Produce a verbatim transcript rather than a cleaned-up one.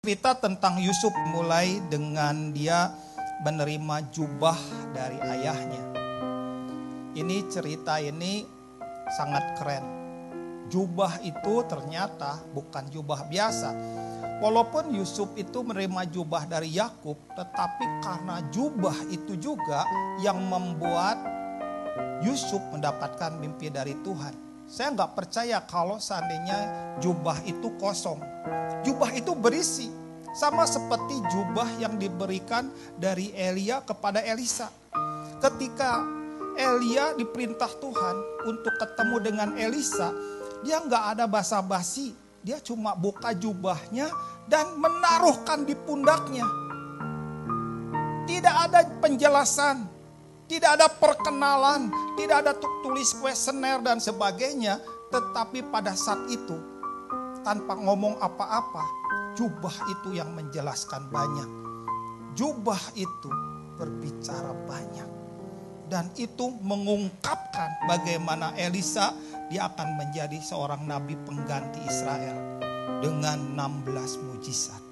Cerita tentang Yusuf mulai dengan dia menerima jubah dari ayahnya. Ini cerita ini sangat keren. Jubah itu ternyata bukan jubah biasa. Walaupun Yusuf itu menerima jubah dari Yakub, tetapi karena jubah itu juga yang membuat Yusuf mendapatkan mimpi dari Tuhan. Saya nggak percaya kalau seandainya jubah itu kosong. Jubah itu berisi, sama seperti jubah yang diberikan dari Elia kepada Elisa. Ketika Elia diperintah Tuhan untuk ketemu dengan Elisa, dia nggak ada basa-basi, dia cuma buka jubahnya dan menaruhkan di pundaknya. Tidak ada penjelasan, tidak ada perkenalan, tidak ada tulis kuesioner dan sebagainya, tetapi pada saat itu, tanpa ngomong apa-apa, jubah itu yang menjelaskan banyak. Jubah itu berbicara banyak. Dan itu mengungkapkan bagaimana Elisa dia akan menjadi seorang nabi pengganti Israel dengan enam belas mujizat.